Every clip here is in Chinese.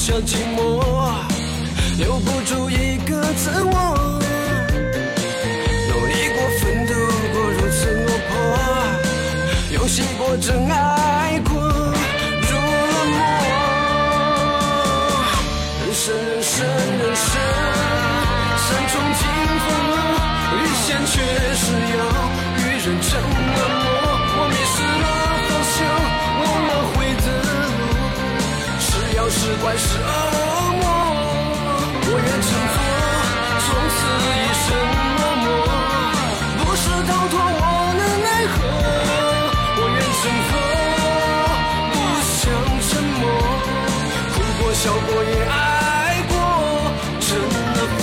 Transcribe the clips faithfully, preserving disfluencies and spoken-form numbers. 下寂寞，留不住一个自我，努力过奋斗过如此落魄，游戏过真爱过入了魔，人生人生人生，山重尽风流，遇险却是有遇人真的魔，我迷失了方向，我们回的路是妖是怪是恶魔，我愿乘风，从此一生默默，不是逃脱我能奈何，我愿乘风，不想沉默，哭过笑过也爱过，真的疯。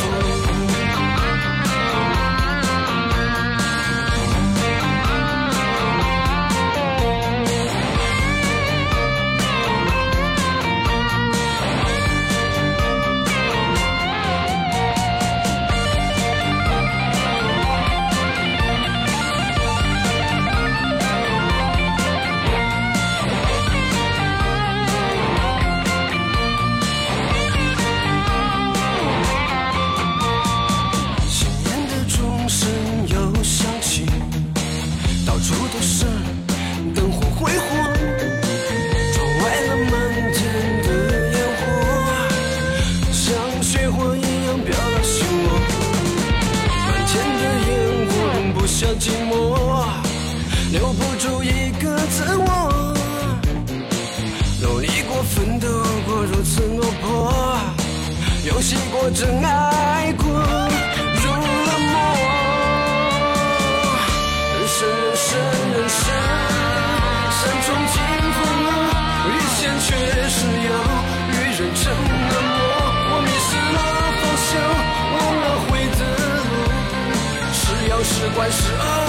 寂寞留不住一个自我，努力过奋斗过如此落魄，游戏过真爱过入了魔，人生人生人生，山重尽风流，遇险却是有遇人真的魔，我迷失了方向，忘了回的路，是妖是怪是恶。